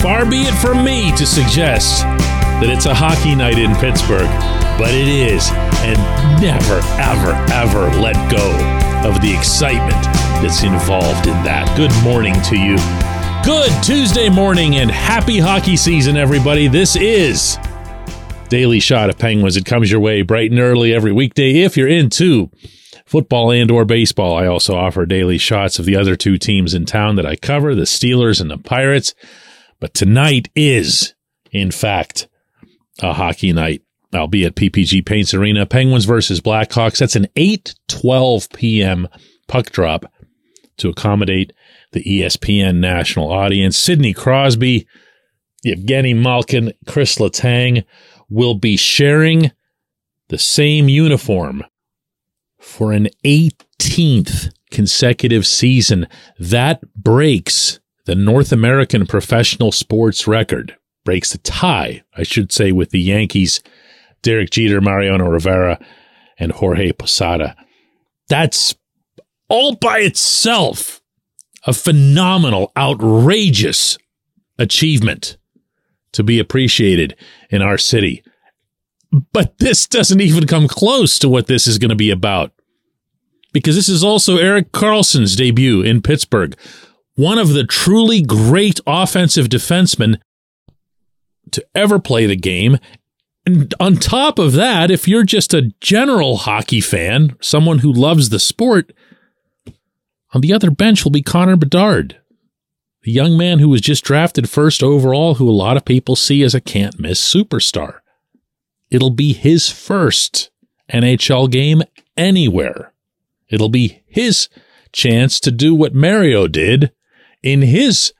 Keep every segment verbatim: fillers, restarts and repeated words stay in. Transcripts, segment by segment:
Far be it from me to suggest that it's a hockey night in Pittsburgh, but it is, and never, ever, ever let go of the excitement that's involved in that. Good morning to you. Good Tuesday morning and happy hockey season, everybody. This is Daily Shot of Penguins. It comes your way bright and early every weekday if you're into football and or baseball. I also offer daily shots of the other two teams in town that I cover, the Steelers and the Pirates. But tonight is, in fact, a hockey night. I'll be at P P G Paints Arena, Penguins versus Blackhawks. That's an eight twelve p.m. puck drop to accommodate the E S P N national audience. Sidney Crosby, Evgeny Malkin, Chris Letang will be sharing the same uniform for an eighteenth consecutive season. That breaks the North American professional sports record, breaks the tie, I should say, with the Yankees, Derek Jeter, Mariano Rivera, and Jorge Posada. That's all by itself a phenomenal, outrageous achievement to be appreciated in our city. But this doesn't even come close to what this is going to be about, because this is also Erik Karlsson's debut in Pittsburgh, one of the truly great offensive defensemen to ever play the game. And on top of that, if you're just a general hockey fan, someone who loves the sport, on the other bench will be Connor Bedard, the young man who was just drafted first overall, who a lot of people see as a can't-miss superstar. It'll be his first N H L game anywhere. It'll be his chance to do what Mario did in his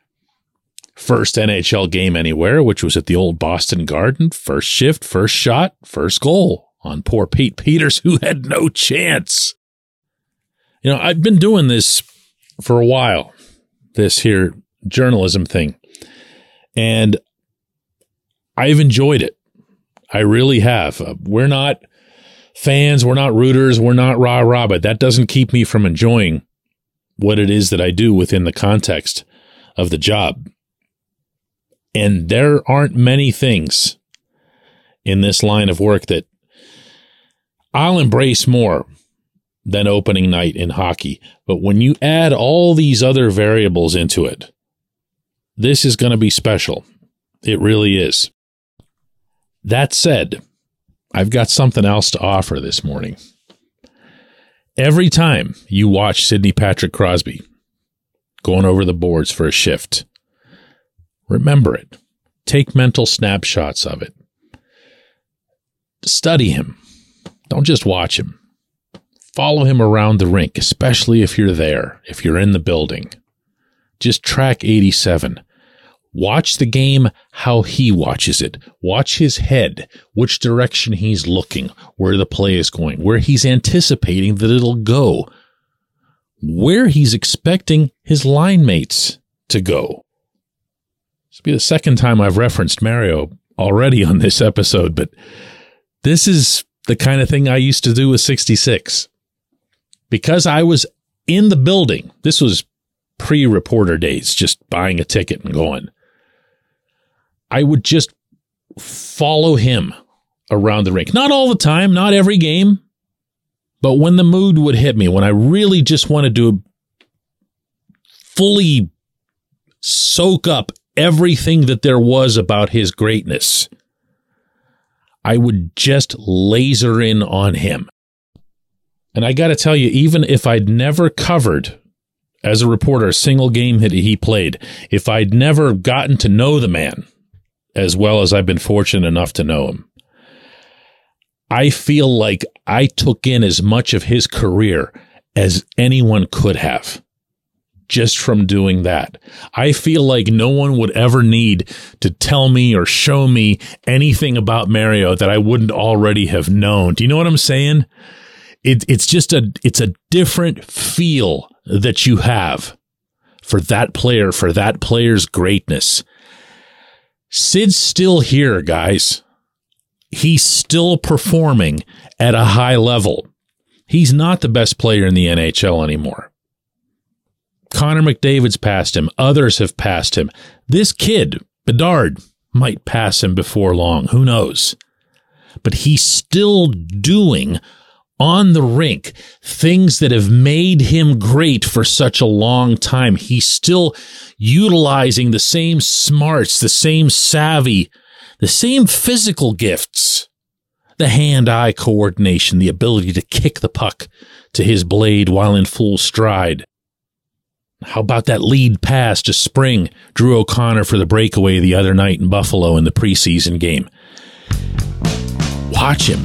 first N H L game anywhere, which was at the old Boston Garden. First shift, first shot, first goal on poor Pete Peters, who had no chance. You know, I've been doing this for a while, this here journalism thing, and I've enjoyed it. I really have. Uh, we're not fans. We're not rooters. We're not rah-rah, but that doesn't keep me from enjoying what it is that I do within the context of the job. And there aren't many things in this line of work that I'll embrace more than opening night in hockey. But when you add all these other variables into it, this is going to be special. It really is. That said, I've got something else to offer this morning. Every time you watch Sidney Patrick Crosby going over the boards for a shift, remember it. Take mental snapshots of it. Study him. Don't just watch him. Follow him around the rink, especially if you're there, if you're in the building. Just track eighty-seven. Watch the game how he watches it. Watch his head, which direction he's looking, where the play is going, where he's anticipating that it'll go. where he's expecting his line mates to go. This will be the second time I've referenced Mario already on this episode, but this is the kind of thing I used to do with sixty-six. Because I was in the building, this was pre-reporter days, just buying a ticket and going, I would just follow him around the rink. Not all the time, not every game, but when the mood would hit me, when I really just wanted to fully soak up everything that there was about his greatness, I would just laser in on him. And I got to tell you, even if I'd never covered as a reporter a single game that he played, if I'd never gotten to know the man as well as I've been fortunate enough to know him, I feel like I took in as much of his career as anyone could have just from doing that. I feel like no one would ever need to tell me or show me anything about Mario that I wouldn't already have known. Do you know what I'm saying? It, it's just a it's a different feel that you have for that player, for that player's greatness. Sid's still here, guys. He's still performing at a high level. He's not the best player in the N H L anymore. Connor McDavid's passed him. Others have passed him. This kid, Bedard, might pass him before long. Who knows? But he's still doing on the rink things that have made him great for such a long time. He's still utilizing the same smarts, the same savvy, the same physical gifts, the hand-eye coordination, the ability to kick the puck to his blade while in full stride. How about that lead pass to spring Drew O'Connor for the breakaway the other night in Buffalo in the preseason game? Watch him.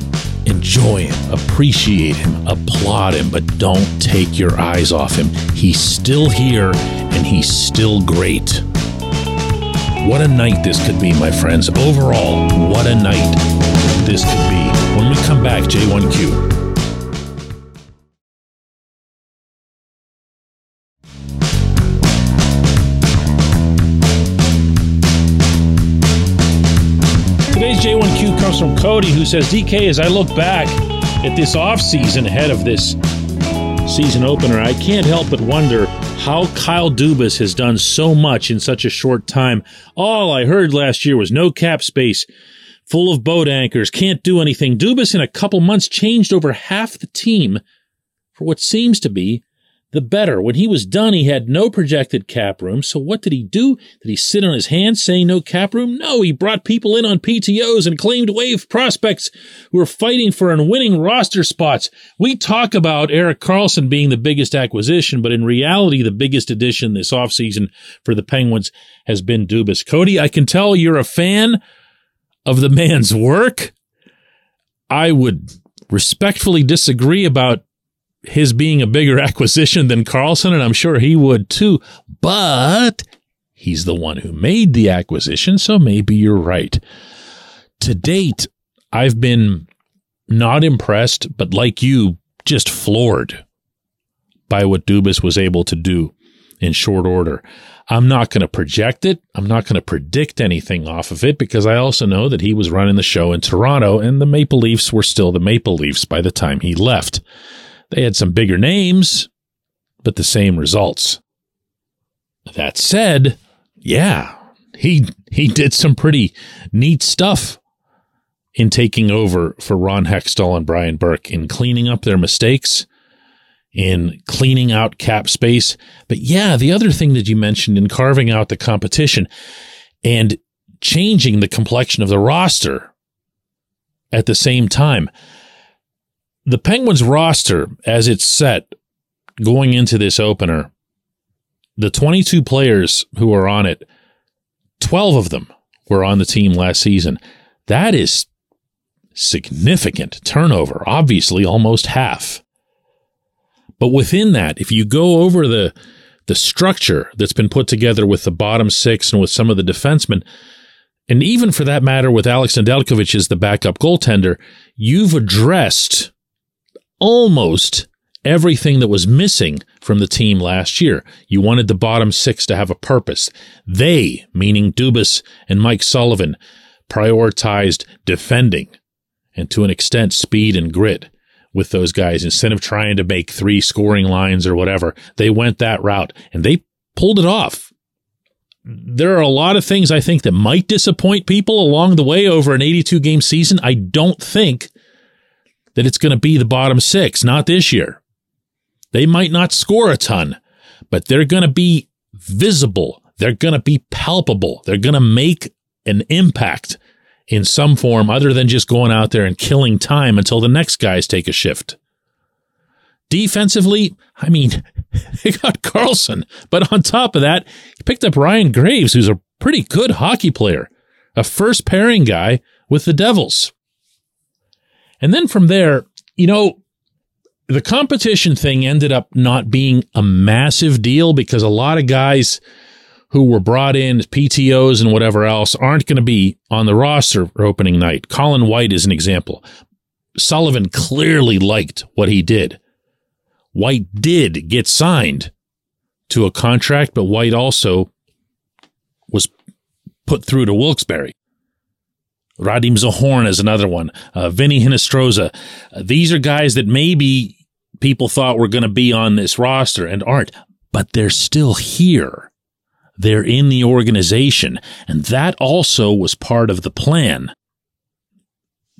Enjoy him, appreciate him, applaud him, but don't take your eyes off him. He's still here, and he's still great. What a night this could be, my friends. Overall, what a night this could be. When we come back, J one Q. J one Q comes from Cody, who says, D K, as I look back at this offseason ahead of this season opener, I can't help but wonder how Kyle Dubas has done so much in such a short time. All I heard last year was no cap space, full of boat anchors, can't do anything. Dubas in a couple months changed over half the team for what seems to be the better. When he was done, he had no projected cap room. So what did he do? Did he sit on his hands saying no cap room? No, he brought people in on P T Os and claimed wave prospects who were fighting for and winning roster spots. We talk about Erik Karlsson being the biggest acquisition, but in reality, the biggest addition this offseason for the Penguins has been Dubas. Cody, I can tell you're a fan of the man's work. I would respectfully disagree about his being a bigger acquisition than Karlsson, and I'm sure he would too, but he's the one who made the acquisition, so maybe you're right. To date, I've been not impressed, but like you, just floored by what Dubas was able to do in short order. I'm not going to project it. I'm not going to predict anything off of it, because I also know that he was running the show in Toronto, and the Maple Leafs were still the Maple Leafs by the time he left. They had some bigger names, but the same results. That said, yeah, he he did some pretty neat stuff in taking over for Ron Hextall and Brian Burke, in cleaning up their mistakes, in cleaning out cap space. But yeah, the other thing that you mentioned, in carving out the competition and changing the complexion of the roster at the same time. The Penguins roster, as it's set going into this opener, the twenty-two players who are on it, twelve of them were on the team last season. That is significant turnover, obviously almost half. But within that, if you go over the the structure that's been put together with the bottom six and with some of the defensemen, and even for that matter with Alex Nedeljkovic as the backup goaltender, you've addressed almost everything that was missing from the team last year. You wanted the bottom six to have a purpose. They, meaning Dubas and Mike Sullivan, prioritized defending and, to an extent, speed and grit with those guys. Instead of trying to make three scoring lines or whatever, they went that route, and they pulled it off. There are a lot of things I think that might disappoint people along the way over an eighty-two game season. I don't think that it's going to be the bottom six, not this year. They might not score a ton, but they're going to be visible. They're going to be palpable. They're going to make an impact in some form other than just going out there and killing time until the next guys take a shift. Defensively, I mean, they got Karlsson, but on top of that, he picked up Ryan Graves, who's a pretty good hockey player, a first pairing guy with the Devils. And then from there, you know, the competition thing ended up not being a massive deal because a lot of guys who were brought in as P T Os and whatever else aren't going to be on the roster for opening night. Colin White is an example. Sullivan clearly liked what he did. White did get signed to a contract, but White also was put through to Wilkes-Barre. Radim Zahorn is another one. Uh, Vinny Hinestroza. Uh, these are guys that maybe people thought were going to be on this roster and aren't, but they're still here. They're in the organization, and that also was part of the plan,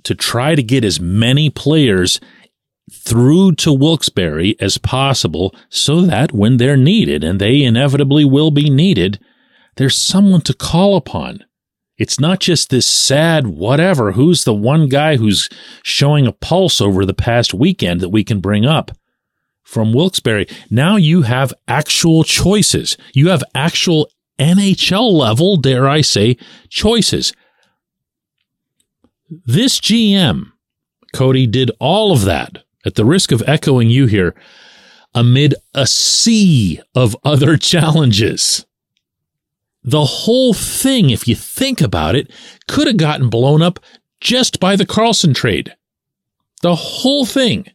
to try to get as many players through to Wilkes-Barre as possible so that when they're needed, and they inevitably will be needed, there's someone to call upon. It's not just this sad whatever, who's the one guy who's showing a pulse over the past weekend that we can bring up from Wilkes-Barre. Now you have actual choices. You have actual N H L level, dare I say, choices. This G M, Cody, did all of that, at the risk of echoing you here, amid a sea of other challenges. The whole thing, if you think about it, could have gotten blown up just by the Karlsson trade. The whole thing.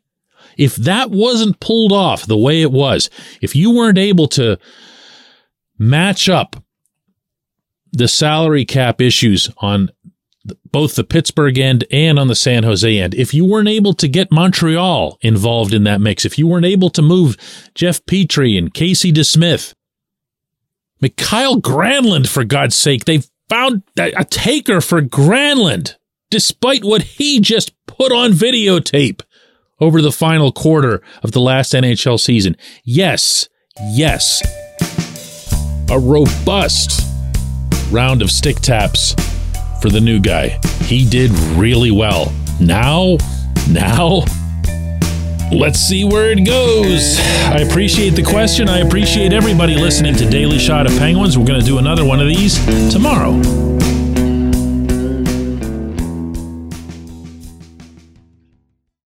If that wasn't pulled off the way it was, if you weren't able to match up the salary cap issues on both the Pittsburgh end and on the San Jose end, if you weren't able to get Montreal involved in that mix, if you weren't able to move Jeff Petry and Casey DeSmith, Mikhail Granlund, for God's sake, they've found a taker for Granlund, despite what he just put on videotape over the final quarter of the last N H L season. Yes, yes, a robust round of stick taps for the new guy. He did really well. Now, now, let's see where it goes. I appreciate the question. I appreciate everybody listening to Daily Shot of Penguins. We're going to do another one of these tomorrow.